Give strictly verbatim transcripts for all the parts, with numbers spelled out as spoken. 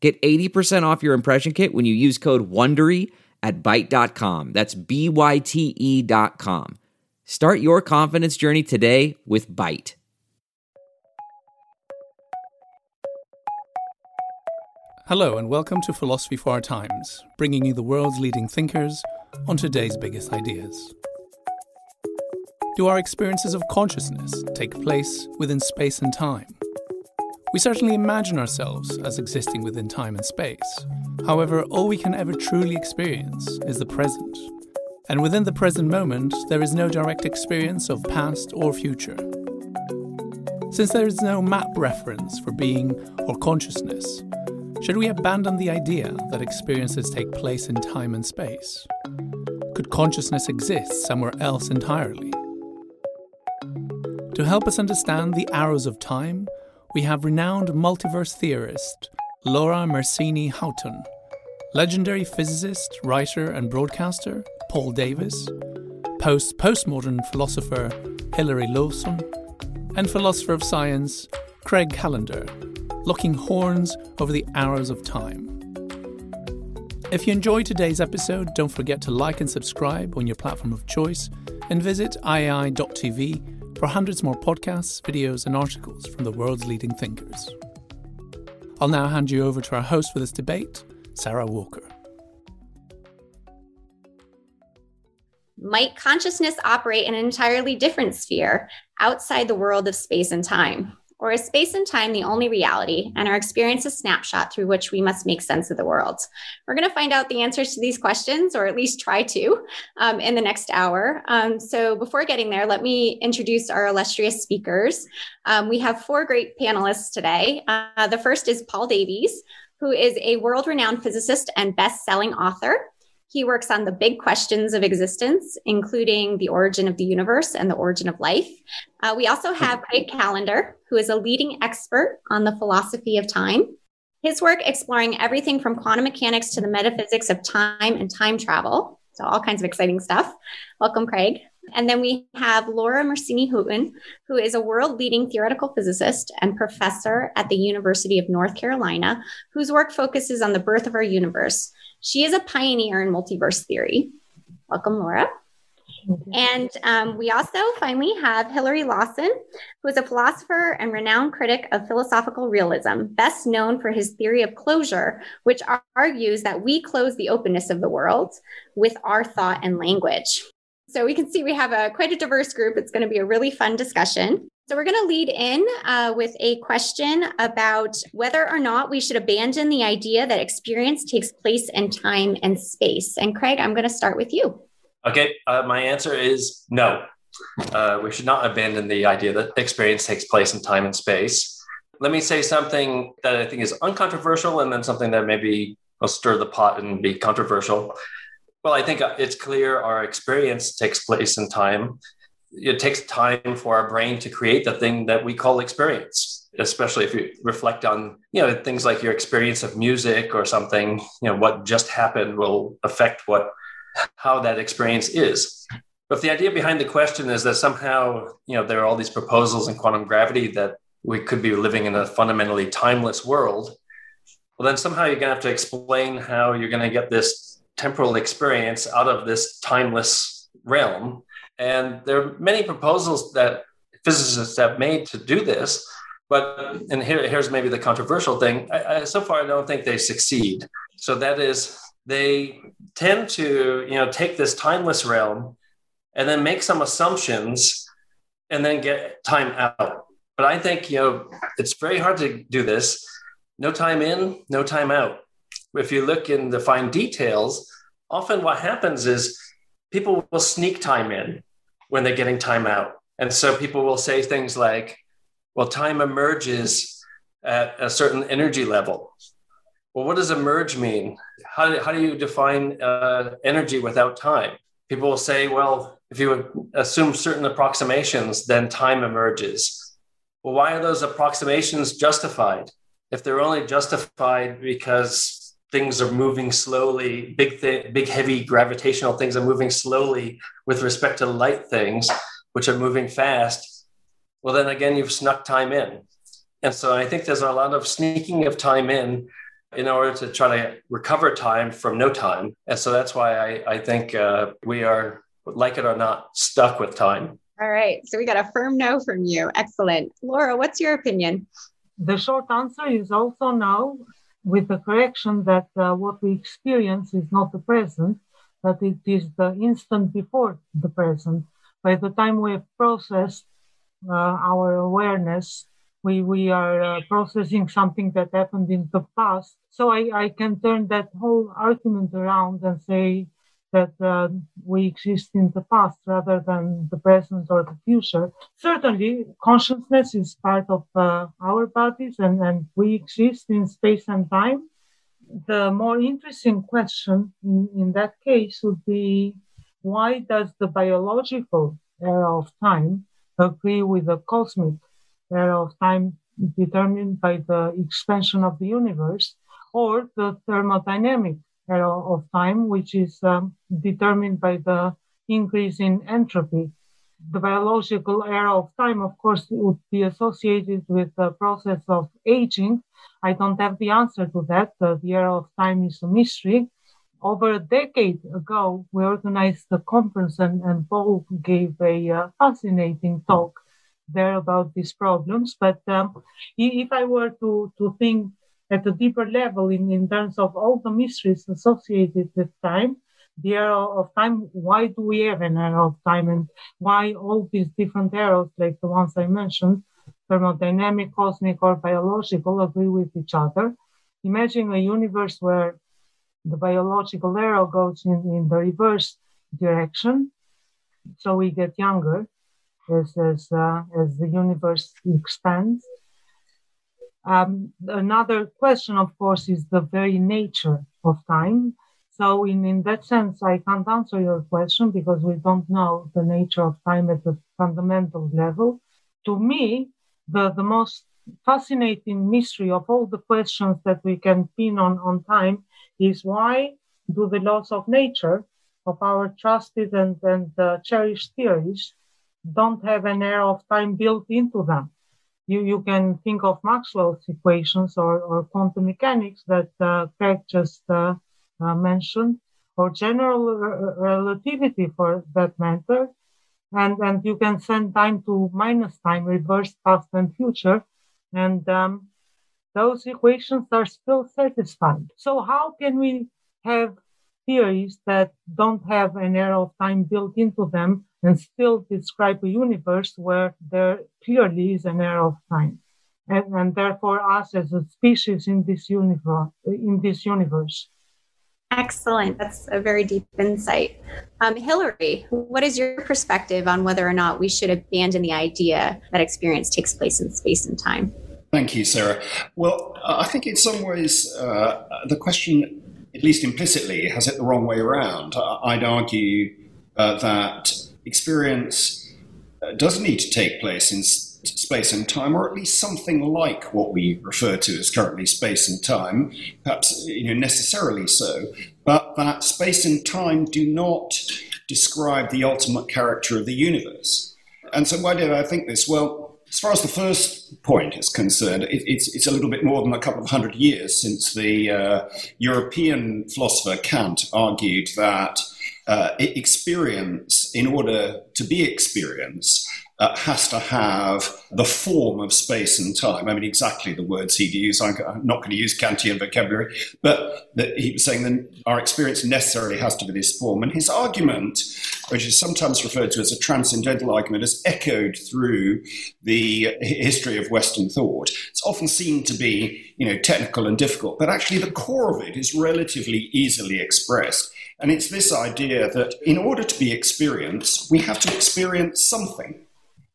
Get eighty percent off your impression kit when you use code WONDERY at byte dot com. That's B Y T E dot com. Start your confidence journey today with Byte. Hello and welcome to Philosophy for Our Times, bringing you the world's leading thinkers on today's biggest ideas. Do our experiences of consciousness take place within space and time? We certainly imagine ourselves as existing within time and space. However, all we can ever truly experience is the present. And within the present moment, there is no direct experience of past or future. Since there is no map reference for being or consciousness, should we abandon the idea that experiences take place in time and space? Could consciousness exist somewhere else entirely? To help us understand the arrows of time, we have renowned multiverse theorist Laura Mersini-Houghton, legendary physicist, writer and broadcaster Paul Davies, post-postmodern philosopher Hilary Lawson, and philosopher of science Craig Callender, locking horns over the arrows of time. If you enjoyed today's episode, don't forget to like and subscribe on your platform of choice and visit i a i dot t v for hundreds more podcasts, videos, and articles from the world's leading thinkers. I'll now hand you over to our host for this debate, Sara Walker. Might consciousness operate in an entirely different sphere outside the world of space and time? Or is space and time the only reality and our experience a snapshot through which we must make sense of the world? We're going to find out the answers to these questions, or at least try to, um, in the next hour. Um, so before getting there, let me introduce our illustrious speakers. Um, we have four great panelists today. Uh, the first is Paul Davies, who is a world-renowned physicist and best-selling author. He works on the big questions of existence, including the origin of the universe and the origin of life. Uh, we also have Craig Callender, who is a leading expert on the philosophy of time. His work exploring everything from quantum mechanics to the metaphysics of time and time travel. So all kinds of exciting stuff. Welcome, Craig. And then we have Laura Mersini-Houghton, who is a world-leading theoretical physicist and professor at the University of North Carolina, whose work focuses on the birth of our universe. She is a pioneer in multiverse theory. Welcome, Laura. And um, we also finally have Hilary Lawson, who is a philosopher and renowned critic of philosophical realism, best known for his theory of closure, which ar- argues that we close the openness of the world with our thought and language. So we can see we have a quite a diverse group. It's going to be a really fun discussion. So we're going to lead in uh, with a question about whether or not we should abandon the idea that experience takes place in time and space. And Craig, I'm going to start with you. Okay. Uh, my answer is no. Uh, we should not abandon the idea that experience takes place in time and space. Let me say something that I think is uncontroversial and then something that maybe will stir the pot and be controversial. Well, I think it's clear our experience takes place in time. It takes time for our brain to create the thing that we call experience, especially if you reflect on, you know, things like your experience of music or something. You know, what just happened will affect what, how that experience is. But the idea behind the question is that somehow, you know, there are all these proposals in quantum gravity that we could be living in a fundamentally timeless world. Well, then somehow you're going to have to explain how you're going to get this temporal experience out of this timeless realm. And there are many proposals that physicists have made to do this, but, and here, here's maybe the controversial thing, I, I, so far I don't think they succeed. So that is, they tend to, you know, take this timeless realm and then make some assumptions and then get time out. But I think, you know, it's very hard to do this. No time in, no time out. If you look in the fine details, often what happens is people will sneak time in when they're getting time out. And so people will say things like, well, time emerges at a certain energy level, well, what does emerge mean? How do, how do you define uh, energy without time? People will say, well, if you assume certain approximations, then time emerges. Well, why are those approximations justified? If they're only justified because things are moving slowly, big, th- big heavy gravitational things are moving slowly with respect to light things, which are moving fast, well, then again, you've snuck time in. And so I think there's a lot of sneaking of time in in order to try to recover time from no time. And so that's why I, I think uh, we are, like it or not, stuck with time. All right. So we got a firm no from you. Excellent. Laura, what's your opinion? The short answer is also no, with the correction that uh, what we experience is not the present, but it is the instant before the present. By the time we have processed uh, our awareness, we, we are uh, processing something that happened in the past. So I, I can turn that whole argument around and say that uh, we exist in the past rather than the present or the future. Certainly, consciousness is part of uh, our bodies and, and we exist in space and time. The more interesting question in, in that case would be, why does the biological era of time agree with the cosmic era of time determined by the expansion of the universe, or the thermodynamic era of time, which is um, determined by the increase in entropy? The biological era of time, of course, would be associated with the process of aging. I don't have the answer to that. Uh, the era of time is a mystery. Over a decade ago, we organized a conference and, and Paul gave a uh, fascinating talk there about these problems. But um, if I were to, to think at a deeper level in, in terms of all the mysteries associated with time, the era of time, why do we have an era of time and why all these different eras, like the ones I mentioned, thermodynamic, cosmic, or biological, agree with each other? Imagine a universe where the biological era goes in, in the reverse direction, so we get younger as as, uh, as the universe expands. Um, another question, of course, is the very nature of time. So in, in that sense, I can't answer your question because we don't know the nature of time at the fundamental level. To me, the, the most fascinating mystery of all the questions that we can pin on, on time is, why do the laws of nature of our trusted and, and uh, cherished theories don't have an era of time built into them? You you can think of Maxwell's equations or, or quantum mechanics that uh, Craig just uh, uh, mentioned, or general r- relativity for that matter. And, and you can send time to minus time, reverse past and future. And um, those equations are still satisfied. So how can we have theories that don't have an era of time built into them and still describe a universe where there clearly is an era of time? And, and therefore us as a species in this universe, in this universe. Excellent. That's a very deep insight. Um, Hilary, what is your perspective on whether or not we should abandon the idea that experience takes place in space and time? Thank you, Sarah. Well, I think in some ways uh, the question, at least implicitly, has it the wrong way around. I'd argue uh, that experience uh, does need to take place in s- space and time, or at least something like what we refer to as currently space and time, perhaps you know, necessarily so, but that space and time do not describe the ultimate character of the universe. And so why did I think this? Well, as far as the first point is concerned, it, it's, it's a little bit more than a couple of hundred years since the uh, European philosopher Kant argued that Uh, experience, in order to be experience, uh, has to have the form of space and time. I mean, exactly the words he'd use. I'm not going to use Kantian vocabulary, but the, he was saying that our experience necessarily has to be this form. And his argument, which is sometimes referred to as a transcendental argument, has echoed through the history of Western thought. It's often seen to be, you know, technical and difficult, but actually the core of it is relatively easily expressed. And it's this idea that in order to be experienced, we have to experience something.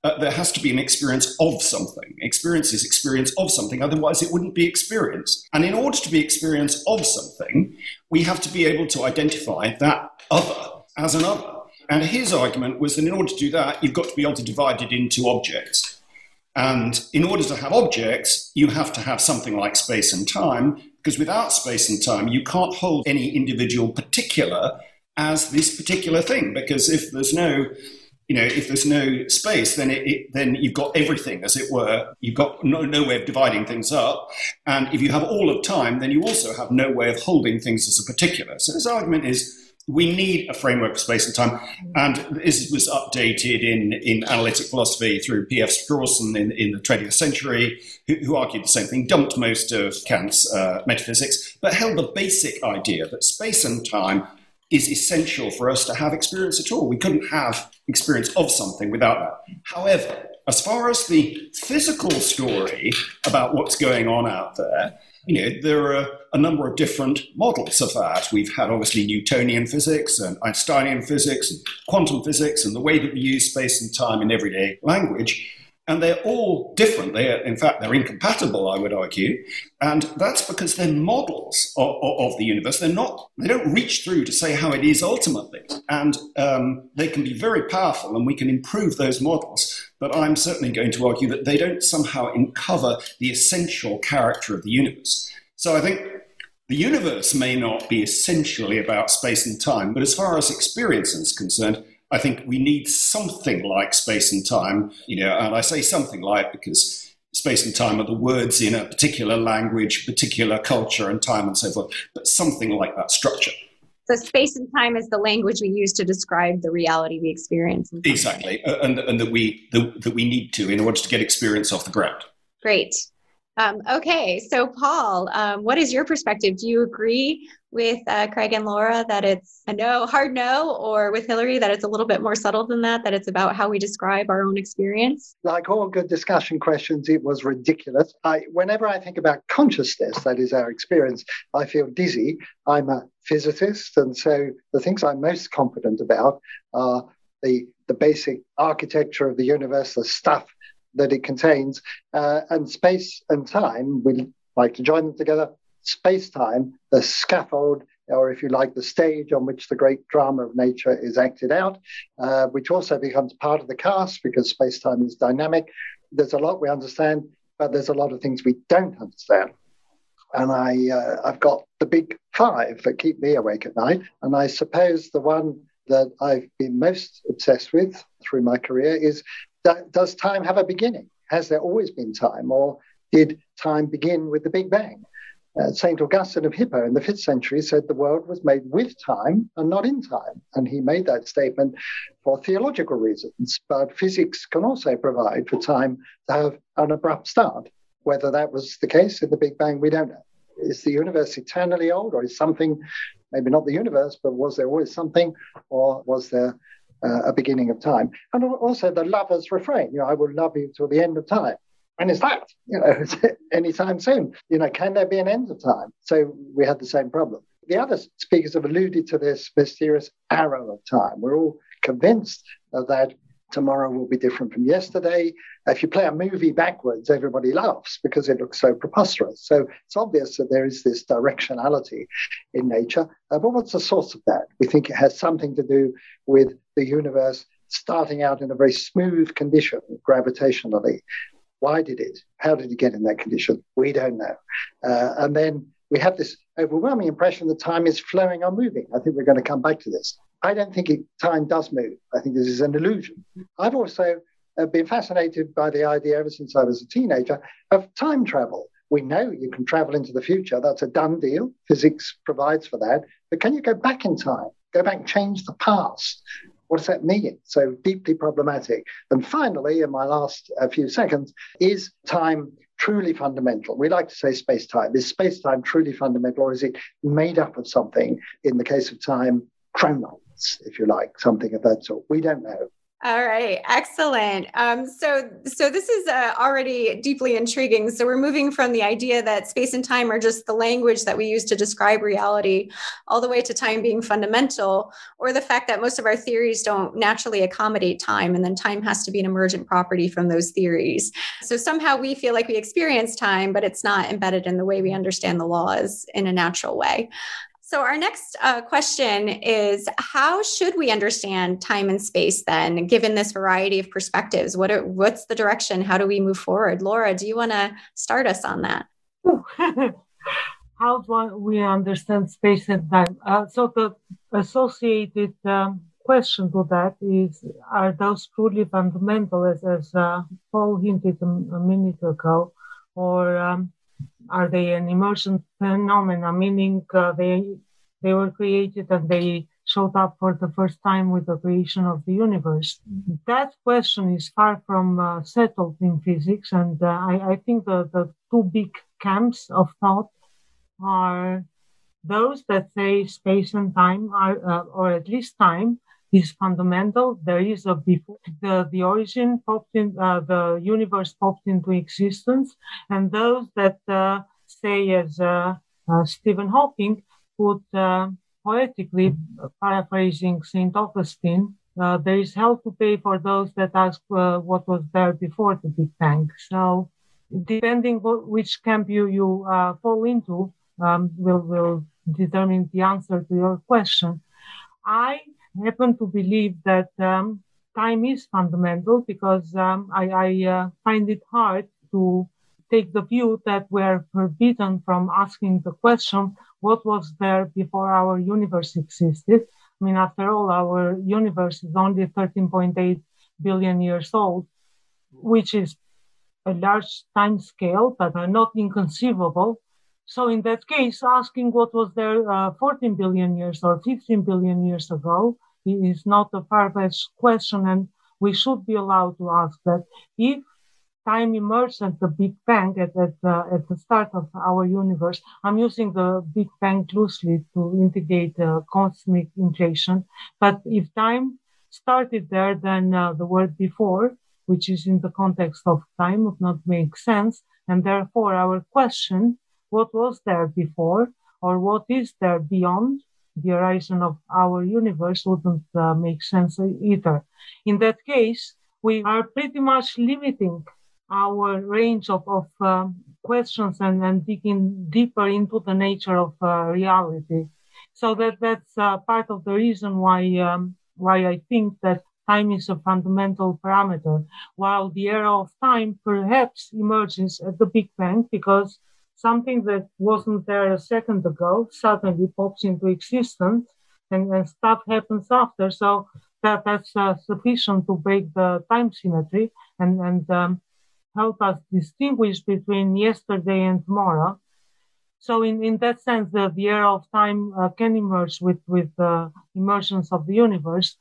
uh, there has to be an experience of something. Experience is experience of something, otherwise it wouldn't be experience. And in order to be experience of something, we have to be able to identify that other as an other. And his argument was that in order to do that, you've got to be able to divide it into objects. And in order to have objects, you have to have something like space and time, because without space and time, you can't hold any individual particular as this particular thing. Because if there's no, you know, if there's no space, then it, it then you've got everything, as it were. You've got no, no way of dividing things up. And if you have all of time, then you also have no way of holding things as a particular. So his argument is, we need a framework for space and time, and this was updated in, in analytic philosophy through P F Strawson in, in the twentieth century, who, who argued the same thing, dumped most of Kant's uh, metaphysics, but held the basic idea that space and time is essential for us to have experience at all. We couldn't have experience of something without that. However, as far as the physical story about what's going on out there, you know, there are a number of different models of that. We've had, obviously, Newtonian physics and Einsteinian physics and quantum physics and the way that we use space and time in everyday language. And they're all different. They are, in fact, they're incompatible, I would argue. And that's because they're models of, of the universe. They're not, they don't reach through to say how it is ultimately. And um, they can be very powerful, and we can improve those models. But I'm certainly going to argue that they don't somehow uncover the essential character of the universe. So I think the universe may not be essentially about space and time, but as far as experience is concerned, I think we need something like space and time. You know, and I say something like because space and time are the words in a particular language, particular culture, and time and so forth, but something like that structure. So space and time is the language we use to describe the reality we experience. Exactly, and, and that we the, that we need to in order to get experience off the ground. Great. Um, okay, so Paul, um, what is your perspective? Do you agree with uh, Craig and Laura that it's a no, hard no, or with Hilary that it's a little bit more subtle than that, that it's about how we describe our own experience? Like all good discussion questions, it was ridiculous. I, whenever I think about consciousness, that is our experience, I feel dizzy. I'm a physicist, and so the things I'm most competent about are the, the basic architecture of the universe, the stuff that it contains, uh, and space and time, we like to join them together. Space-time, the scaffold, or if you like, the stage on which the great drama of nature is acted out, uh, which also becomes part of the cast because space-time is dynamic. There's a lot we understand, but there's a lot of things we don't understand. And I, uh, I've got the big five that keep me awake at night, and I suppose the one that I've been most obsessed with through my career is, does time have a beginning? Has there always been time? Or did time begin with the Big Bang? Uh, Saint Augustine of Hippo in the fifth century said the world was made with time and not in time. And he made that statement for theological reasons. But physics can also provide for time to have an abrupt start. Whether that was the case in the Big Bang, we don't know. Is the universe eternally old, or is something, maybe not the universe, but was there always something, or was there Uh, a beginning of time? And also the lover's refrain, you know, I will love you till the end of time. When is that? You know, anytime soon. You know, can there be an end of time? So we had the same problem. The other speakers have alluded to this mysterious arrow of time. We're all convinced that tomorrow will be different from yesterday. If you play a movie backwards, everybody laughs because it looks so preposterous. So it's obvious that there is this directionality in nature. Uh, but what's the source of that? We think it has something to do with the universe starting out in a very smooth condition gravitationally. Why did it? How did it get in that condition? We don't know. Uh, and then we have this overwhelming impression that time is flowing or moving. I think we're going to come back to this. I don't think it, time does move. I think this is an illusion. I've also uh, been fascinated by the idea ever since I was a teenager of time travel. We know you can travel into the future. That's a done deal. Physics provides for that. But can you go back in time? Go back and change the past? What does that mean? So deeply problematic. And finally, in my last uh, few seconds, is time truly fundamental? We like to say space-time. Is space-time truly fundamental, or is it made up of something? In the case of time, chronos, if you like, something of that sort. We don't know. All right, excellent. Um, so, so this is uh, already deeply intriguing. So we're moving from the idea that space and time are just the language that we use to describe reality, all the way to time being fundamental, or the fact that most of our theories don't naturally accommodate time, and then time has to be an emergent property from those theories. So somehow we feel like we experience time, but it's not embedded in the way we understand the laws in a natural way. So our next uh, question is, how should we understand time and space then, given this variety of perspectives? What are, what's the direction? How do we move forward? Laura, do you want to start us on that? How do we understand space and time? Uh, so the associated um, question to that is, are those truly fundamental, as, as uh, Paul hinted a, a minute ago, or... Um, Are they an emergent phenomena, meaning uh, they they were created and they showed up for the first time with the creation of the universe? That question is far from uh, settled in physics, and uh, I, I think the, the two big camps of thought are those that say space and time, are, uh, or at least time, is fundamental. There is a before the, the origin popped in, uh, the universe popped into existence, and those that uh, say, as uh, uh, Stephen Hawking put uh, poetically, paraphrasing Saint Augustine, uh, there is hell to pay for those that ask uh, what was there before the Big Bang. So, depending on which camp you you uh, fall into, um, will will determine the answer to your question. I happen to believe that um, time is fundamental because um, I, I uh, find it hard to take the view that we're forbidden from asking the question, what was there before our universe existed? I mean, after all, our universe is only thirteen point eight billion years old, which is a large time scale, but uh, not inconceivable. So in that case, asking what was there uh, fourteen billion years or fifteen billion years ago is not a far-fetched question, and we should be allowed to ask that. If time emerged at the Big Bang, at, at, uh, at the start of our universe, I'm using the Big Bang loosely to indicate uh, cosmic inflation, but if time started there, then uh, the word before, which is in the context of time, would not make sense, and therefore our question, what was there before, or what is there beyond the horizon of our universe, wouldn't uh, make sense either. In that case, we are pretty much limiting our range of, of um, questions and, and digging deeper into the nature of uh, reality. So that, that's uh, part of the reason why, um, why I think that time is a fundamental parameter, while the era of time perhaps emerges at the Big Bang because something that wasn't there a second ago suddenly pops into existence, and, and stuff happens after. So that, that's uh, sufficient to break the time symmetry and, and um, help us distinguish between yesterday and tomorrow. So in, in that sense, the, the era of time uh, can emerge with, with the emergence of the universe,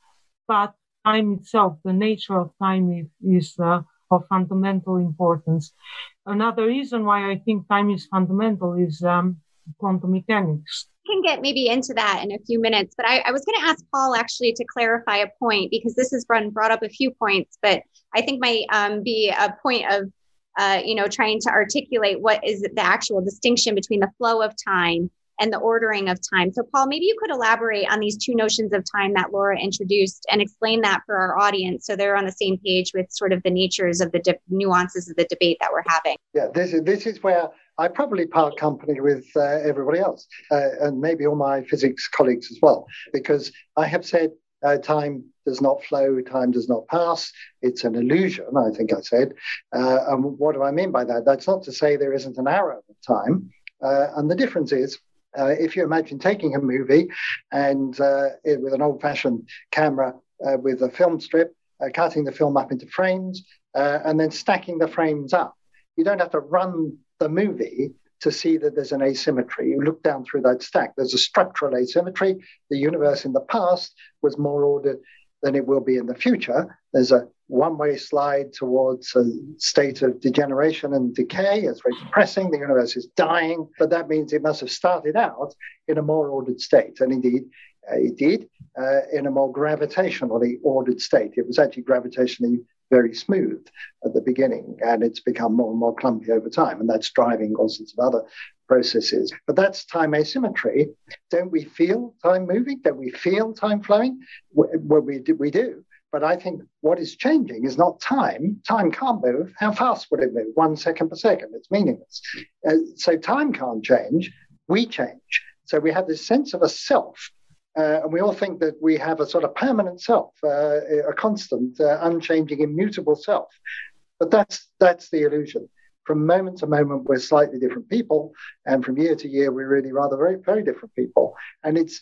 but time itself, the nature of time is... is uh, of fundamental importance. Another reason why I think time is fundamental is um, quantum mechanics. We can get maybe into that in a few minutes, but I, I was going to ask Paul actually to clarify a point, because this has been brought up a few points, but I think might um, be a point of, uh, you know, trying to articulate what is the actual distinction between the flow of time and the ordering of time. So Paul, maybe you could elaborate on these two notions of time that Laura introduced and explain that for our audience so they're on the same page with sort of the natures of the de- nuances of the debate that we're having. Yeah, this is, this is where I probably part company with uh, everybody else uh, and maybe all my physics colleagues as well, because I have said uh, time does not flow, time does not pass. It's an illusion, I think I said. Uh, and what do I mean by that? That's not to say there isn't an arrow of time. Uh, and the difference is, Uh, if you imagine taking a movie and uh, it, with an old-fashioned camera uh, with a film strip, uh, cutting the film up into frames uh, and then stacking the frames up, you don't have to run the movie to see that there's an asymmetry. You look down through that stack. There's a structural asymmetry. The universe in the past was more ordered than it will be in the future. There's a one-way slide towards a state of degeneration and decay. It's very depressing. The universe is dying. But that means it must have started out in a more ordered state. And indeed, uh, it did uh, in a more gravitationally ordered state. It was actually gravitationally very smooth at the beginning, and it's become more and more clumpy over time, and that's driving all sorts of other processes. But that's time asymmetry. Don't we feel time moving? Don't we feel time flowing? Well, we do. We do. But I think what is changing is not time. Time can't move. How fast would it move? One second per second. It's meaningless. Uh, so time can't change. We change. So we have this sense of a self. Uh, and we all think that we have a sort of permanent self, uh, a constant, uh, unchanging, immutable self. But that's that's the illusion. From moment to moment, we're slightly different people. And from year to year, we're really rather very, very different people. And it's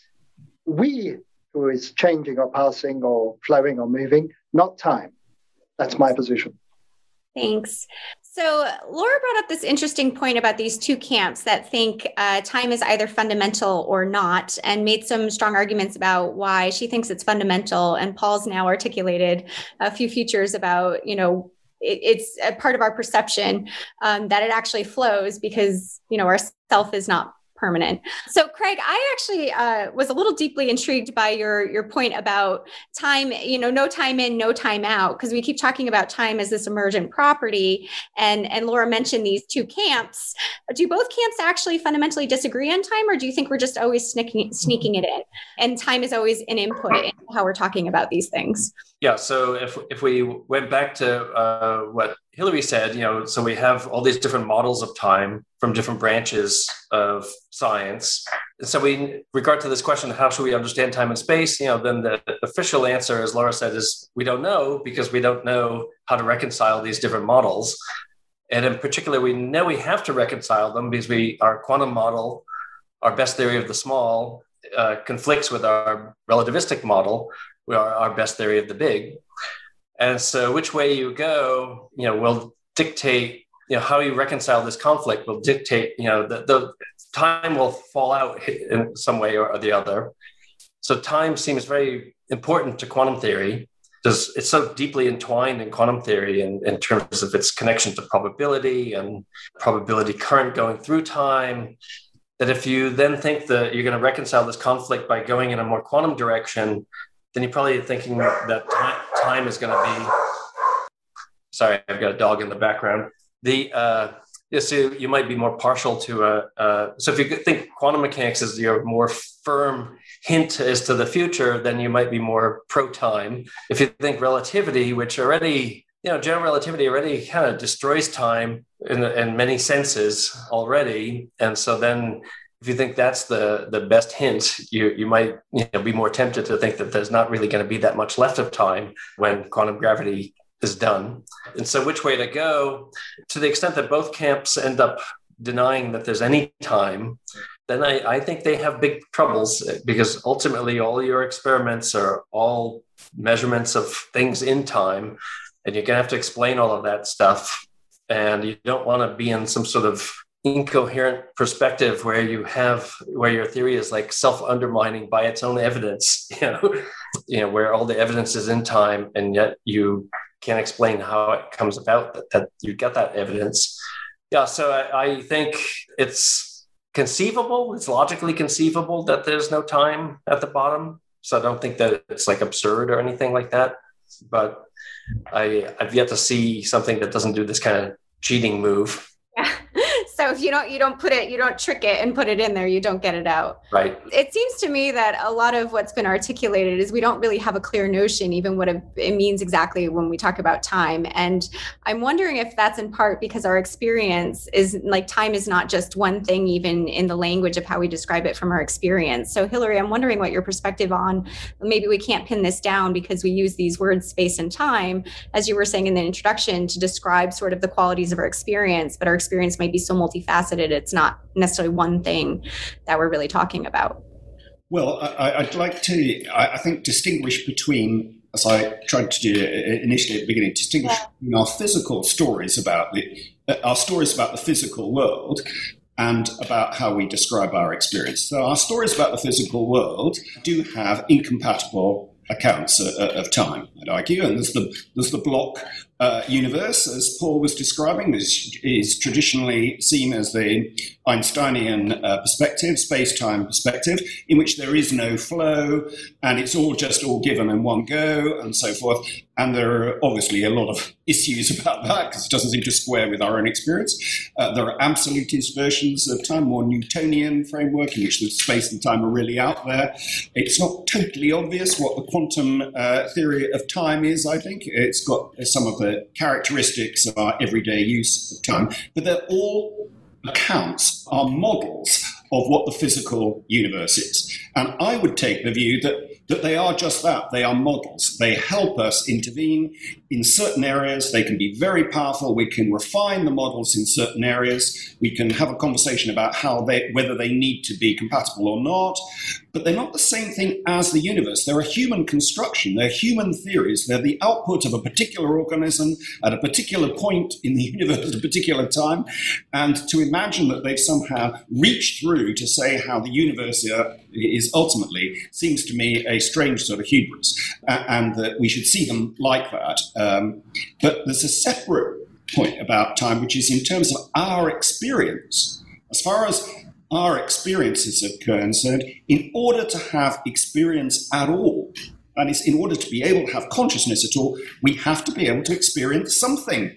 we who is changing or passing or flowing or moving, not time. That's my position. Thanks. So Laura brought up this interesting point about these two camps that think uh, time is either fundamental or not, and made some strong arguments about why she thinks it's fundamental. And Paul's now articulated a few features about, you know, it, it's a part of our perception um, that it actually flows because, you know, our self is not permanent. So Craig, I actually uh, was a little deeply intrigued by your, your point about time, you know, no time in, no time out, because we keep talking about time as this emergent property. And, and Laura mentioned these two camps. Do both camps actually fundamentally disagree on time, or do you think we're just always sneaking, sneaking it in? And time is always an input in how we're talking about these things. Yeah. So if if we went back to uh, what Hilary said, you know, so we have all these different models of time from different branches of science. So we, in regard to this question, how should we understand time and space? You know, then the official answer, as Laura said, is we don't know, because we don't know how to reconcile these different models. And in particular, we know we have to reconcile them because we, our quantum model, our best theory of the small, uh, conflicts with our relativistic model, our, our best theory of the big. And so which way you go, you know, will dictate, you know, how you reconcile this conflict will dictate, you know, the, the time will fall out in some way or the other. So time seems very important to quantum theory because it's so deeply entwined in quantum theory in, in terms of its connection to probability and probability current going through time, that if you then think that you're going to reconcile this conflict by going in a more quantum direction, then you're probably thinking that time, time is going to be, sorry, I've got a dog in the background. The uh, so you might be more partial to a, uh, so if you think quantum mechanics is your more firm hint as to the future, then you might be more pro-time. If you think relativity, which already, you know, general relativity already kind of destroys time in, in many senses already. And so then if you think that's the, the best hint, you you might you know, be more tempted to think that there's not really going to be that much left of time when quantum gravity is done. And so which way to go, to the extent that both camps end up denying that there's any time, then I, I think they have big troubles, because ultimately all your experiments are all measurements of things in time, and you're going to have to explain all of that stuff. And you don't want to be in some sort of incoherent perspective where you have where your theory is like self-undermining by its own evidence, you know, you know, where all the evidence is in time and yet you can't explain how it comes about that, that you get that evidence. Yeah, so I, I think it's conceivable, it's logically conceivable that there's no time at the bottom. So I don't think that it's like absurd or anything like that. But I I've yet to see something that doesn't do this kind of cheating move. Yeah. So if you don't, you don't put it, you don't trick it and put it in there, you don't get it out. Right. It seems to me that a lot of what's been articulated is we don't really have a clear notion, even what it means exactly when we talk about time. And I'm wondering if that's in part because our experience is like time is not just one thing, even in the language of how we describe it from our experience. So Hilary, I'm wondering what your perspective on, maybe we can't pin this down because we use these words, space and time, as you were saying in the introduction, to describe sort of the qualities of our experience, but our experience might be so multi faceted, it's not necessarily one thing that we're really talking about. Well, I, I'd like to, I, I think, distinguish between, as I tried to do initially at the beginning, distinguish yeah. between our physical stories about the, our stories about the physical world and about how we describe our experience. So our stories about the physical world do have incompatible accounts of time, I'd argue. And there's the, there's the block uh, universe, as Paul was describing, is, is traditionally seen as the Einsteinian uh, perspective, space-time perspective, in which there is no flow, and it's all just all given in one go, and so forth. And there are obviously a lot of issues about that, because it doesn't seem to square with our own experience. Uh, there are absolutist versions of time, more Newtonian framework, in which the space and time are really out there. It's not totally obvious what the quantum uh, theory of time is, I think. It's got some of the characteristics of our everyday use of time. But they're all accounts, are models of what the physical universe is. And I would take the view that that they are just that. They are models. They help us intervene in certain areas. They can be very powerful. We can refine the models in certain areas. We can have a conversation about how they, whether they need to be compatible or not. But they're not the same thing as the universe. They're a human construction. They're human theories. They're the output of a particular organism at a particular point in the universe at a particular time. And to imagine that they've somehow reached through to say how the universe is ultimately seems to me a strange sort of hubris, and that we should see them like that. Um, but there's a separate point about time, which is in terms of our experience. As far as our experiences are concerned, in order to have experience at all, that is, in order to be able to have consciousness at all, we have to be able to experience something.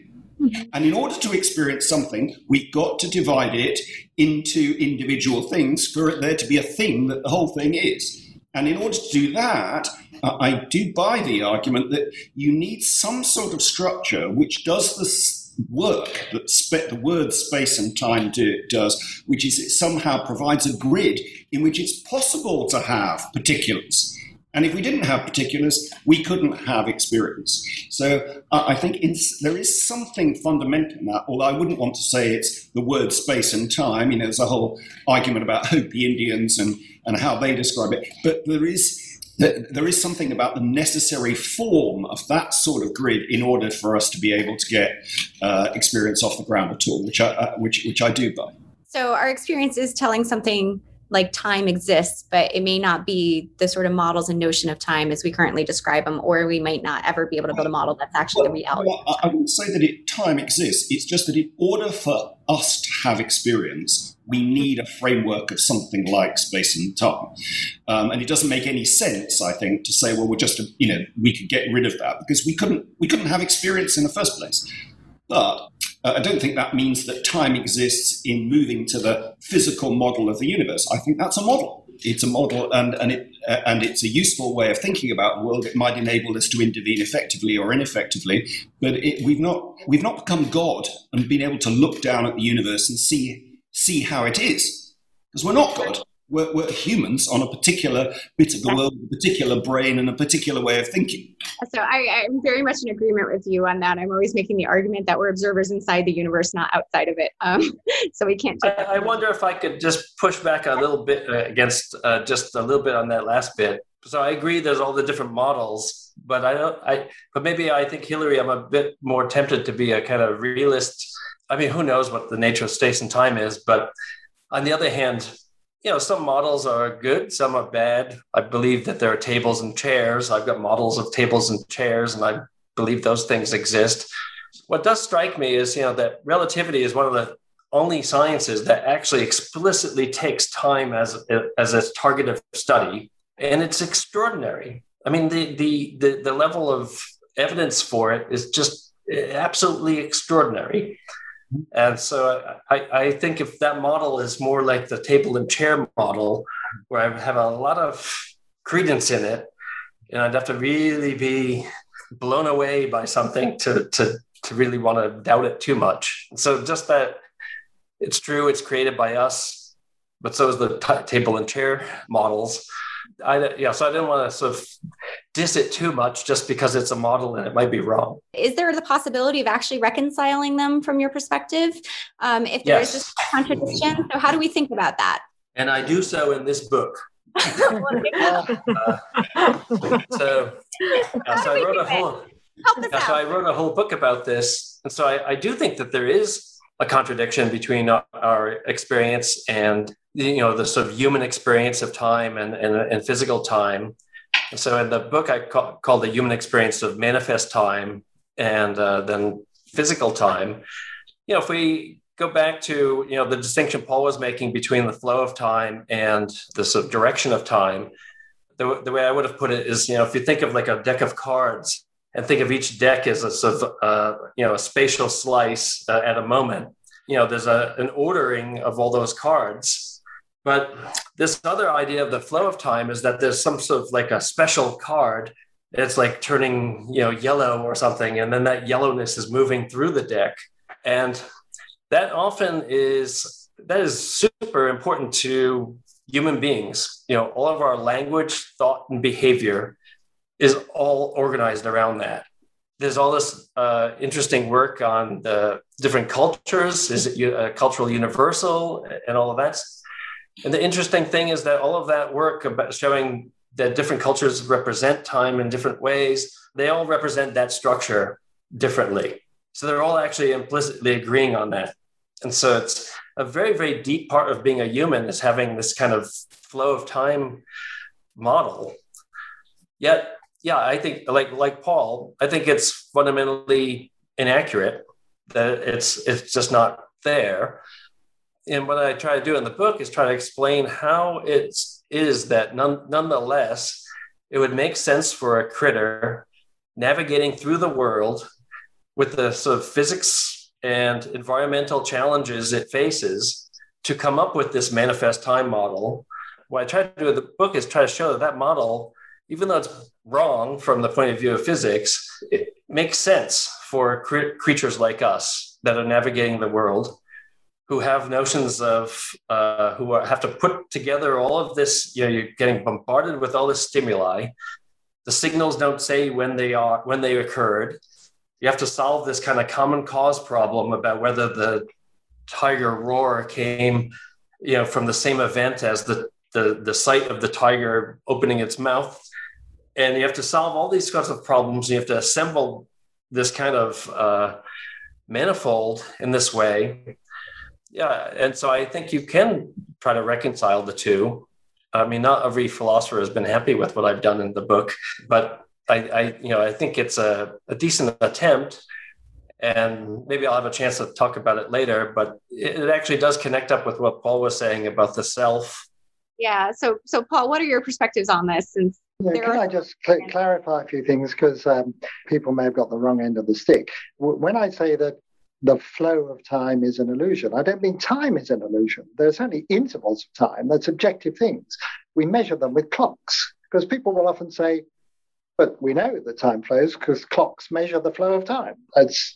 And in order to experience something, we've got to divide it into individual things for there to be a thing that the whole thing is. And in order to do that, uh, I do buy the argument that you need some sort of structure which does the work that spe- the word space and time do- does, which is it somehow provides a grid in which it's possible to have particulars. And if we didn't have particulars, we couldn't have experience. So uh, I think in, there is something fundamental in that, although I wouldn't want to say it's the word space and time. You know, there's a whole argument about Hopi Indians and, and how they describe it. But there is there is something about the necessary form of that sort of grid in order for us to be able to get uh, experience off the ground at all, which I, uh, which, which I do buy. So our experience is telling something like time exists, but it may not be the sort of models and notion of time as we currently describe them, or we might not ever be able to build a model that's actually well, the reality. Well, I wouldn't say that it, time exists. It's just that in order for us to have experience, we need a framework of something like space and time. Um, and it doesn't make any sense, I think, to say, well, we're just, a, you know, we could get rid of that because we couldn't, we couldn't have experience in the first place. But uh, I don't think that means that time exists in moving to the physical model of the universe. I think that's a model. It's a model, and and it uh, and it's a useful way of thinking about the world. It might enable us to intervene effectively or ineffectively. But it, we've not we've not become God and been able to look down at the universe and see see how it is, because we're not God. We're, we're humans on a particular bit of the world, a particular brain, and a particular way of thinking. So I, I'm very much in agreement with you on that. I'm always making the argument that we're observers inside the universe, not outside of it. Um, so we can't. I, I wonder if I could just push back a little bit against uh, just a little bit on that last bit. So I agree. There's all the different models, but I don't. I but maybe I think Hilary, I'm a bit more tempted to be a kind of realist. I mean, who knows what the nature of space and time is? But on the other hand, you know, some models are good, some are bad. I believe that there are tables and chairs. I've got models of tables and chairs, and I believe those things exist. What does strike me is, you know, that relativity is one of the only sciences that actually explicitly takes time as as its target of study, and it's extraordinary. I mean, the the the, the level of evidence for it is just absolutely extraordinary. And so I, I think if that model is more like the table and chair model, where I have a lot of credence in it, and I'd have to really be blown away by something to to to really want to doubt it too much. So just that it's true, it's created by us, but so is the t- table and chair models. I, yeah, so I didn't want to sort of diss it too much just because it's a model and it might be wrong. Is there the possibility of actually reconciling them from your perspective? Um, if there yes. is this contradiction, so how do we think about that? And I do so in this book. uh, so yeah, so I wrote a whole. Yeah, so I wrote a whole book about this, and so I, I do think that there is a contradiction between our, our experience and, you know, the sort of human experience of time and, and, and physical time. And so in the book, I ca- called The Human Experience of Manifest Time and uh, then Physical Time. You know, if we go back to, you know, the distinction Paul was making between the flow of time and the sort of direction of time, the, the way I would have put it is, you know, if you think of like a deck of cards and think of each deck as a sort of, uh, you know, a spatial slice uh, at a moment, you know, there's a, an ordering of all those cards. But this other idea of the flow of time is that there's some sort of like a special card. It's like turning, you know, yellow or something. And then that yellowness is moving through the deck. And that often is, that is super important to human beings. You know, all of our language, thought, and behavior is all organized around that. There's all this uh, interesting work on the different cultures. Is it a cultural universal and all of that? And the interesting thing is that all of that work about showing that different cultures represent time in different ways, they all represent that structure differently. So they're all actually implicitly agreeing on that. And so it's a very, very deep part of being a human is having this kind of flow of time model. Yet, yeah, I think like like Paul, I think it's fundamentally inaccurate, that it's it's just not there. And what I try to do in the book is try to explain how it is that none, nonetheless, it would make sense for a critter navigating through the world with the sort of physics and environmental challenges it faces to come up with this manifest time model. What I try to do in the book is try to show that that model, even though it's wrong from the point of view of physics, it makes sense for cre- creatures like us that are navigating the world, who have notions of, uh, who are, have to put together all of this. You know, you're getting bombarded with all this stimuli. The signals don't say when they are, when they occurred. You have to solve this kind of common cause problem about whether the tiger roar came, you know, from the same event as the, the, the sight of the tiger opening its mouth. And you have to solve all these sorts of problems. You have to assemble this kind of uh, manifold in this way. Yeah, and so I think you can try to reconcile the two. I mean, not every philosopher has been happy with what I've done in the book, but I, I you know, I think it's a, a decent attempt, and maybe I'll have a chance to talk about it later, but it, it actually does connect up with what Paul was saying about the self. Yeah, so so Paul, what are your perspectives on this? Since yeah, can are- I just cl- clarify a few things, because um, people may have got the wrong end of the stick. W- when I say that the flow of time is an illusion, I don't mean time is an illusion. There are certainly intervals of time. That's objective things. We measure them with clocks, because people will often say, but we know the time flows because clocks measure the flow of time. That's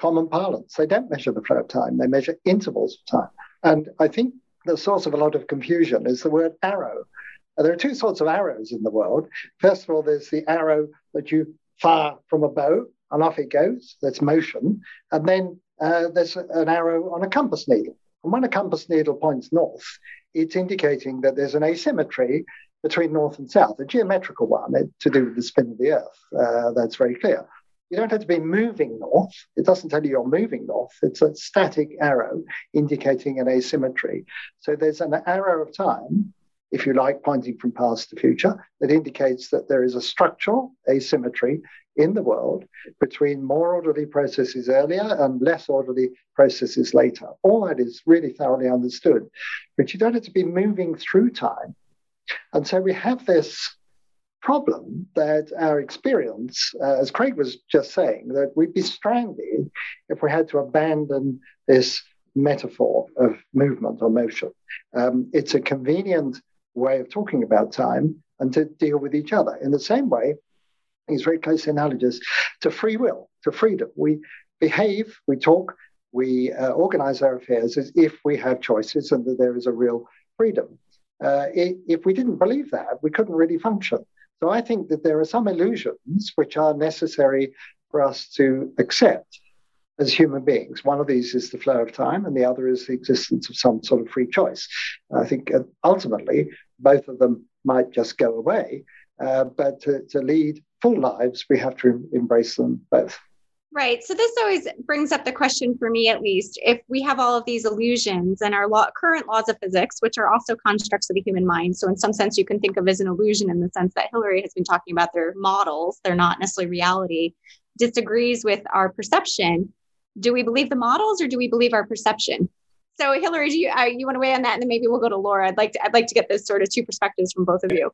common parlance. They don't measure the flow of time. They measure intervals of time. And I think the source of a lot of confusion is the word arrow. There are two sorts of arrows in the world. First of all, there's the arrow that you fire from a bow, and off it goes. That's motion. And then uh, there's an arrow on a compass needle. And when a compass needle points north, it's indicating that there's an asymmetry between north and south, a geometrical one to do with the spin of the Earth. Uh, that's very clear. You don't have to be moving north. It doesn't tell you you're moving north. It's a static arrow indicating an asymmetry. So there's an arrow of time, if you like, pointing from past to future, that indicates that there is a structural asymmetry in the world between more orderly processes earlier and less orderly processes later. All that is really thoroughly understood, but you don't have to be moving through time. And so we have this problem that our experience, uh, as Craig was just saying, that we'd be stranded if we had to abandon this metaphor of movement or motion. Um, it's a convenient way of talking about time and to deal with each other. In the same way, it's very closely analogous to free will, to freedom. We behave, we talk, we uh, organize our affairs as if we have choices and that there is a real freedom. Uh, if we didn't believe that, we couldn't really function. So I think that there are some illusions which are necessary for us to accept as human beings. One of these is the flow of time, and the other is the existence of some sort of free choice. I think ultimately, both of them might just go away, uh, but to, to lead full lives, we have to embrace them both. Right. So this always brings up the question for me, at least, if we have all of these illusions and our law, current laws of physics, which are also constructs of the human mind. So in some sense, you can think of as an illusion in the sense that Hilary has been talking about, their models. They're not necessarily reality, disagrees with our perception. Do we believe the models or do we believe our perception? So Hilary, do you, uh, you want to weigh on that? And then maybe we'll go to Laura. I'd like to, I'd like to get those sort of two perspectives from both of you.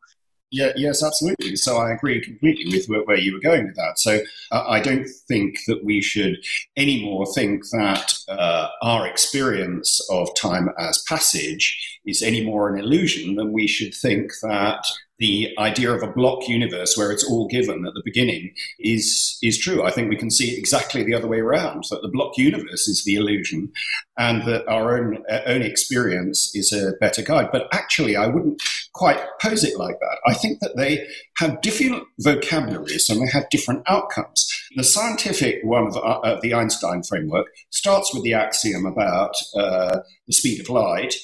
Yeah, yes, absolutely. So I agree completely with where you were going with that. So uh, I don't think that we should anymore think that uh, our experience of time as passage is any more an illusion than we should think that the idea of a block universe where it's all given at the beginning is is true. I think we can see it exactly the other way around, that the block universe is the illusion and that our own uh, own experience is a better guide. But actually, I wouldn't quite pose it like that. I think that they have different vocabularies and they have different outcomes. The scientific one of uh, the Einstein framework starts with the axiom about uh, the speed of light.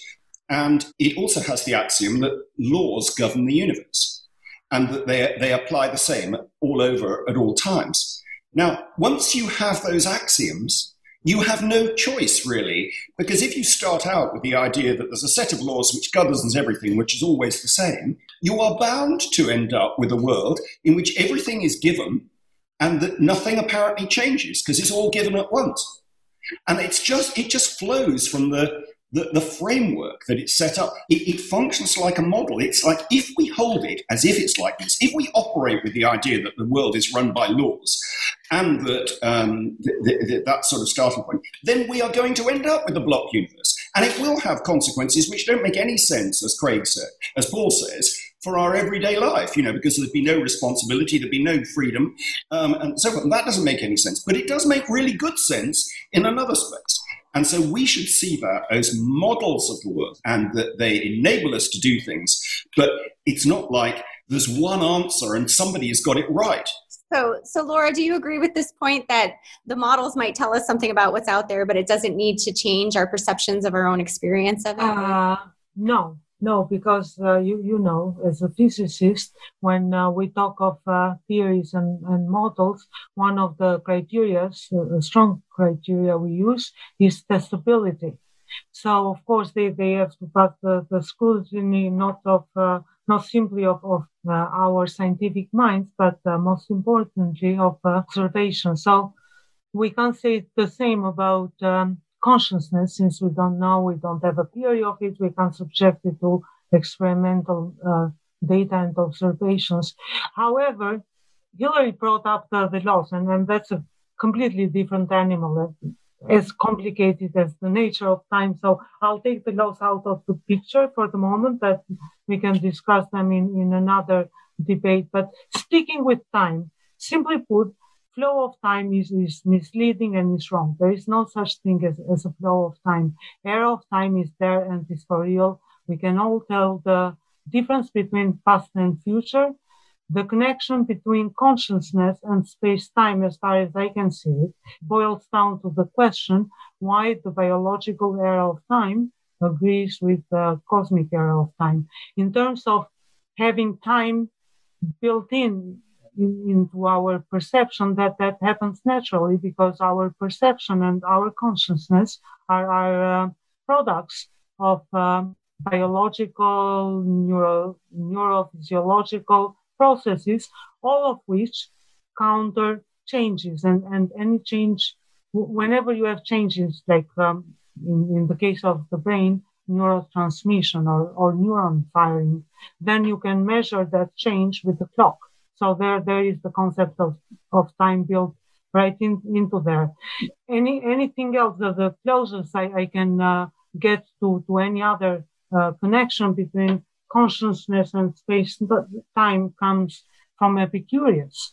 And it also has the axiom that laws govern the universe and that they, they apply the same all over at all times. Now, once you have those axioms, you have no choice, really, because if you start out with the idea that there's a set of laws which governs everything, which is always the same, you are bound to end up with a world in which everything is given and that nothing apparently changes because it's all given at once. And it's just it just flows from the... The, the framework that it's set up, it, it functions like a model. It's like if we hold it as if it's like this, if we operate with the idea that the world is run by laws and that um, th- th- th- that sort of starting point, then we are going to end up with a block universe. And it will have consequences which don't make any sense, as Craig said, as Paul says, for our everyday life, you know, because there'd be no responsibility, there'd be no freedom, um, and so forth. And that doesn't make any sense. But it does make really good sense in another space. And so we should see that as models of the world and that they enable us to do things. But it's not like there's one answer and somebody has got it right. So, so Laura, do you agree with this point that the models might tell us something about what's out there, but it doesn't need to change our perceptions of our own experience of it? Uh, no, no, because uh, you you know, as a physicist, when uh, we talk of uh, theories and, and models, one of the criteria, uh, strong criteria we use is testability. So, of course, they, they have to pass the, the scrutiny not of uh, not simply of, of uh, our scientific minds, but uh, most importantly of uh, observation. So we can't say the same about um, consciousness, since we don't know, we don't have a theory of it, we can't subject it to experimental uh, data and observations. However, Hilary brought up the, the laws, and, and that's a completely different animal, as complicated as the nature of time. So I'll take the laws out of the picture for the moment, that we can discuss them in, in another debate. But sticking with time, simply put, flow of time is, is misleading and is wrong. There is no such thing as, as a flow of time. Error of time is there and is for real. We can all tell the difference between past and future. The connection between consciousness and space-time, as far as I can see it, boils down to the question why the biological era of time agrees with the cosmic era of time. In terms of having time built in, in into our perception, that that happens naturally because our perception and our consciousness are, are uh, products of um, biological, neuro, neurophysiological processes, all of which counter changes, and, and any change, whenever you have changes, like um, in, in the case of the brain, neurotransmission or, or neuron firing, then you can measure that change with the clock. So there, there is the concept of, of time built right in, into there. Any anything else, the, the closest I, I can uh, get to, to any other uh, connection between consciousness and space time comes from Epicurus.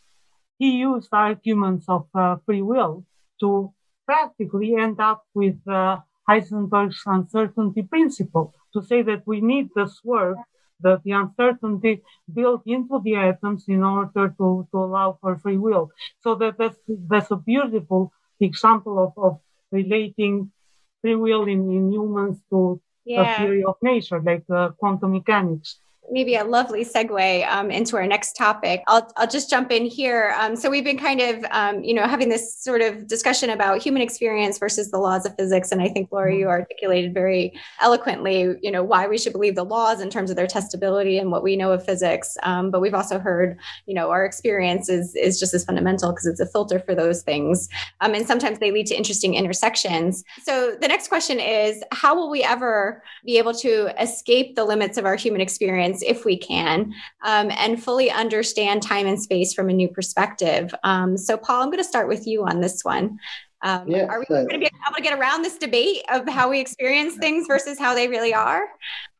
He used arguments of uh, free will to practically end up with uh, Heisenberg's uncertainty principle, to say that we need the swerve, the, the uncertainty built into the atoms in order to, to allow for free will. So that that's, that's a beautiful example of, of relating free will in, in humans to yeah. a theory of nature, like uh, quantum mechanics. maybe a lovely segue um, into our next topic. I'll, I'll just jump in here. Um, so we've been kind of, um, you know, having this sort of discussion about human experience versus the laws of physics. And I think, Laura, you articulated very eloquently, you know, why we should believe the laws in terms of their testability and what we know of physics. Um, but we've also heard, you know, our experience is, is just as fundamental because it's a filter for those things. Um, and sometimes they lead to interesting intersections. So the next question is, how will we ever be able to escape the limits of our human experience, if we can, um, and fully understand time and space from a new perspective? Um, so, Paul, I'm going to start with you on this one. Um, yeah, are we so, going to be able to get around this debate of how we experience things versus how they really are?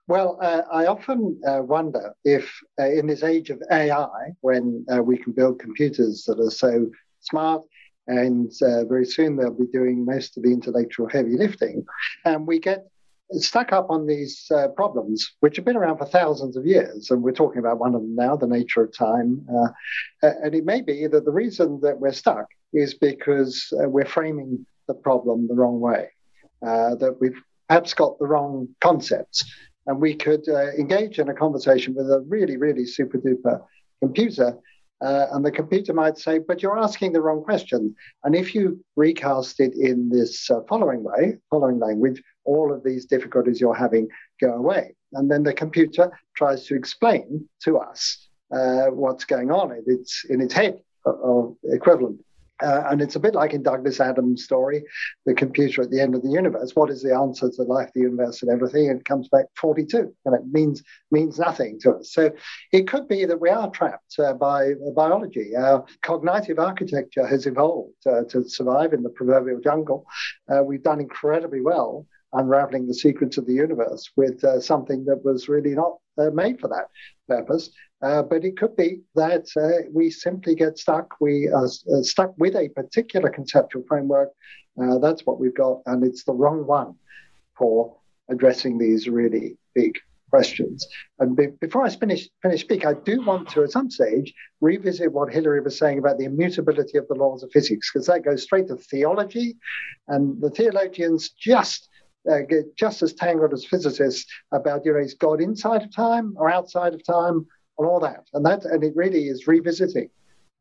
Well, uh, I often uh, wonder if uh, in this age of A I, when uh, we can build computers that are so smart, and uh, very soon they'll be doing most of the intellectual heavy lifting, and we get stuck up on these uh, problems, which have been around for thousands of years. And we're talking about one of them now, the nature of time. Uh, and it may be that the reason that we're stuck is because uh, we're framing the problem the wrong way, uh, that we've perhaps got the wrong concepts. And we could uh, engage in a conversation with a really, really super duper computer. Uh, and the computer might say, but you're asking the wrong question. And if you recast it in this uh, following way, following language, all of these difficulties you're having go away. And then the computer tries to explain to us uh, what's going on in its, in its head or equivalent. Uh, and it's a bit like in Douglas Adams' story, The Computer at the End of the Universe. What is the answer to life, the universe, and everything? And it comes back forty-two, and it means means nothing to us. So it could be that we are trapped uh, by biology. Our cognitive architecture has evolved uh, to survive in the proverbial jungle. Uh, we've done incredibly well unraveling the secrets of the universe with uh, something that was really not uh, made for that purpose. Uh, but it could be that uh, we simply get stuck. We are uh, stuck with a particular conceptual framework. Uh, that's what we've got. And it's the wrong one for addressing these really big questions. And be- before I finish, finish speak, I do want to, at some stage, revisit what Hilary was saying about the immutability of the laws of physics, because that goes straight to theology. And the theologians just Uh, get just as tangled as physicists about, you know, is God inside of time or outside of time and all that. And that, and it really is revisiting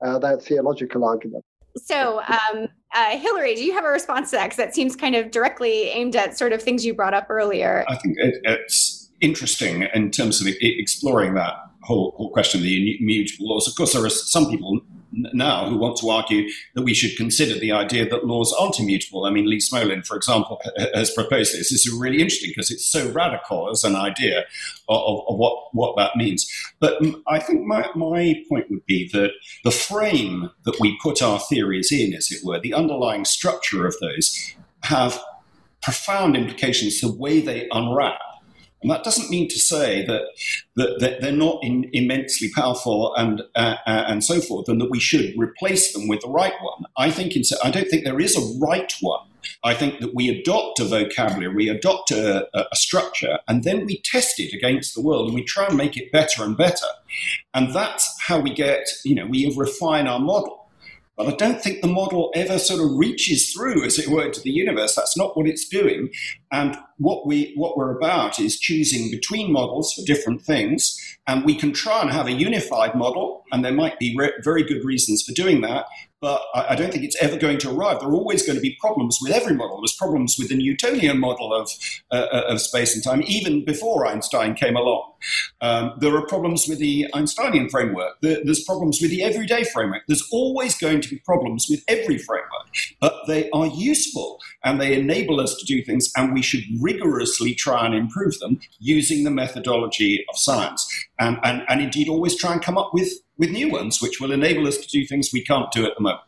uh, that theological argument. So, um, uh, Hilary, do you have a response to that? Because that seems kind of directly aimed at sort of things you brought up earlier. I think it, it's interesting in terms of it, exploring that whole, whole question of the immutable laws. Of course, there are some people now who want to argue that we should consider the idea that laws aren't immutable. I mean, Lee Smolin, for example, has proposed this. This is really interesting because it's so radical as an idea of, of what, what that means. But I think my, my point would be that the frame that we put our theories in, as it were, the underlying structure of those, have profound implications the way they unwrap. And that doesn't mean to say that that, that they're not in, immensely powerful and uh, uh, and so forth, and that we should replace them with the right one. I think in, I don't think there is a right one. I think that we adopt a vocabulary, we adopt a, a structure, and then we test it against the world, and we try and make it better and better. And that's how we get, you know, we refine our model. But I don't think the model ever sort of reaches through, as it were, to the universe. That's not what it's doing. And what, we, what we're about is choosing between models for different things. And we can try and have a unified model, and there might be re- very good reasons for doing that. But I, I don't think it's ever going to arrive. There are always going to be problems with every model. There's problems with the Newtonian model of, uh, of space and time, even before Einstein came along. Um, there are problems with the Einsteinian framework. There, there's problems with the everyday framework. There's always going to be problems with every framework. But they are useful, and they enable us to do things, and we should rigorously try and improve them using the methodology of science. And, and, and indeed always try and come up with with new ones, which will enable us to do things we can't do at the moment.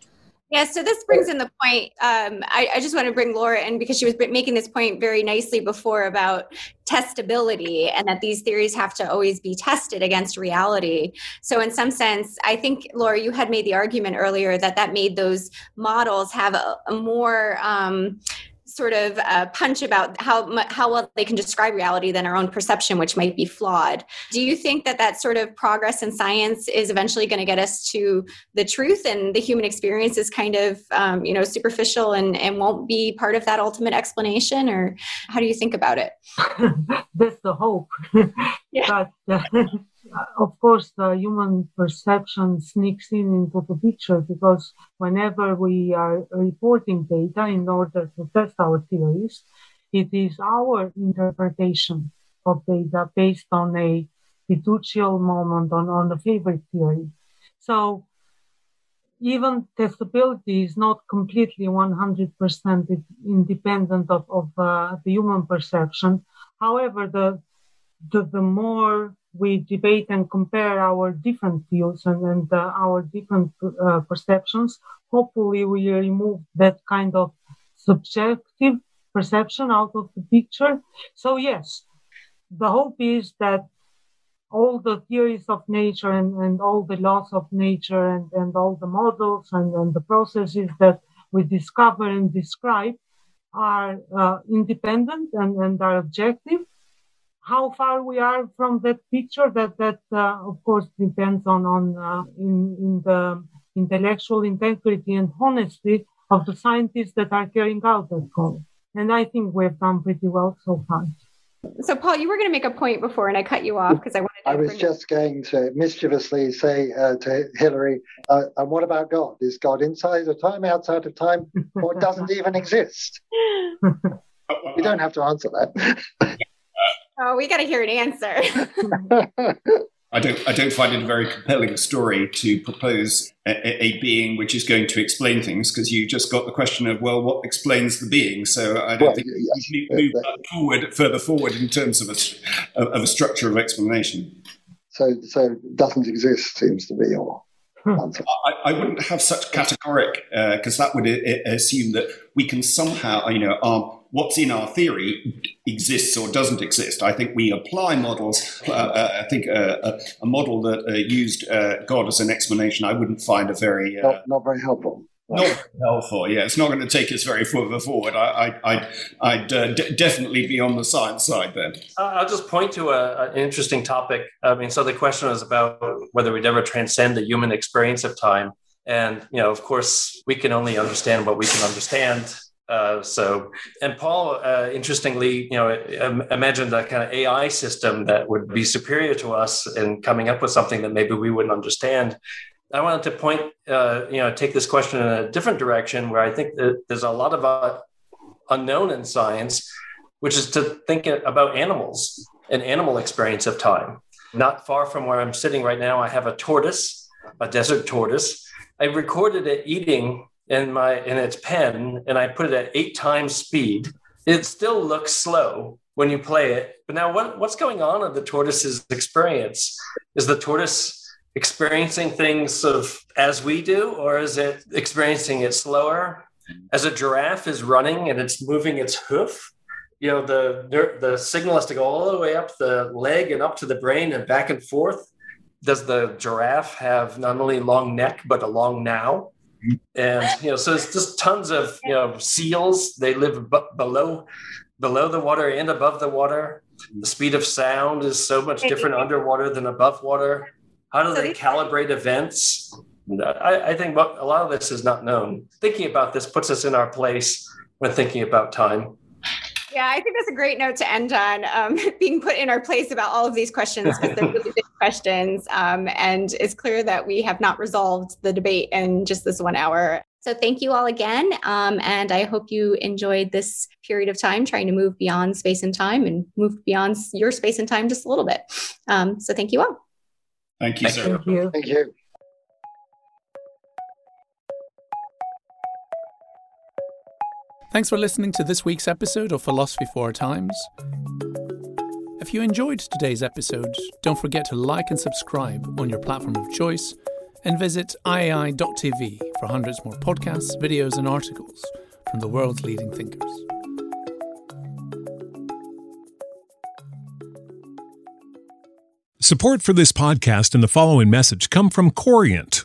Yeah, so this brings in the point, um, I, I just want to bring Laura in because she was making this point very nicely before about testability and that these theories have to always be tested against reality. So in some sense, I think, Laura, you had made the argument earlier that that made those models have a, a more... Um, sort of uh, punch about how how well they can describe reality than our own perception, which might be flawed. Do you think that that sort of progress in science is eventually going to get us to the truth, and the human experience is kind of, um, you know, superficial and, and won't be part of that ultimate explanation? Or how do you think about it? That's the hope. Yeah. But, uh, of course, the human perception sneaks in into the picture, because whenever we are reporting data in order to test our theories, it is our interpretation of data based on a pituitary moment, on, on the favorite theory. So even testability is not completely one hundred percent independent of, of uh, the human perception. However, the, the, the more we debate and compare our different views and, and uh, our different uh, perceptions, hopefully we remove that kind of subjective perception out of the picture. So yes, the hope is that all the theories of nature and, and all the laws of nature and, and all the models and, and the processes that we discover and describe are uh, independent and, and are objective. How far we are from that picture, that, that uh, of course, depends on, on uh, in, in the intellectual integrity and honesty of the scientists that are carrying out that goal. And I think we've done pretty well so far. So, Paul, you were going to make a point before, and I cut you off because I wanted to... I was just going to mischievously say uh, to Hilary, uh, and what about God? Is God inside of time, outside of time, or doesn't even exist? You don't have to answer that. Oh, we got to hear an answer. I don't I don't find it a very compelling story to propose a, a being which is going to explain things, because you just got the question of, well, what explains the being? So I don't well, think yes, we move exactly. forward, further forward in terms of a, of a structure of explanation. So so doesn't exist seems to be your answer. I, I wouldn't have such categoric, because uh, that would I- assume that we can somehow, you know, our... what's in our theory exists or doesn't exist. I think we apply models. Uh, uh, I think uh, a, a model that uh, used uh, God as an explanation, I wouldn't find a very... Uh, not, not very helpful. Not very helpful, yeah. It's not going to take us very further forward. I, I, I'd, I'd uh, d- definitely be on the science side there. Uh, I'll just point to a, an interesting topic. I mean, so the question was about whether we'd ever transcend the human experience of time. And, you know, of course, we can only understand what we can understand. Uh, so, and Paul, uh, interestingly, you know, imagined a kind of A I system that would be superior to us in coming up with something that maybe we wouldn't understand. I wanted to point, uh, you know, take this question in a different direction, where I think that there's a lot of uh, unknown in science, which is to think about animals and animal experience of time. Not far from where I'm sitting right now, I have a tortoise, a desert tortoise. I recorded it eating in my in its pen, and I put it at eight times speed. It still looks slow when you play it. But now what, what's going on in the tortoise's experience? Is the tortoise experiencing things of as we do, or is it experiencing it slower? As a giraffe is running and it's moving its hoof, you know, the the signal has to go all the way up the leg and up to the brain and back and forth. Does the giraffe have not only a long neck, but a long now? And, you know, so it's just tons of, you know, seals. They live b- below below the water and above the water. The speed of sound is so much different underwater than above water. How do they calibrate events? I, I think a lot of this is not known. Thinking about this puts us in our place when thinking about time. Yeah, I think that's a great note to end on, um, being put in our place about all of these questions, because they're really big questions. Um, and it's clear that we have not resolved the debate in just this one hour. So thank you all again. Um, and I hope you enjoyed this period of time trying to move beyond space and time and move beyond your space and time just a little bit. Um, so thank you all. Thank you, Sarah. Thank you. Thank you. Thanks for listening to this week's episode of Philosophy for Our Times. If you enjoyed today's episode, don't forget to like and subscribe on your platform of choice, and visit i a i dot t v for hundreds more podcasts, videos and articles from the world's leading thinkers. Support for this podcast and the following message come from Corient.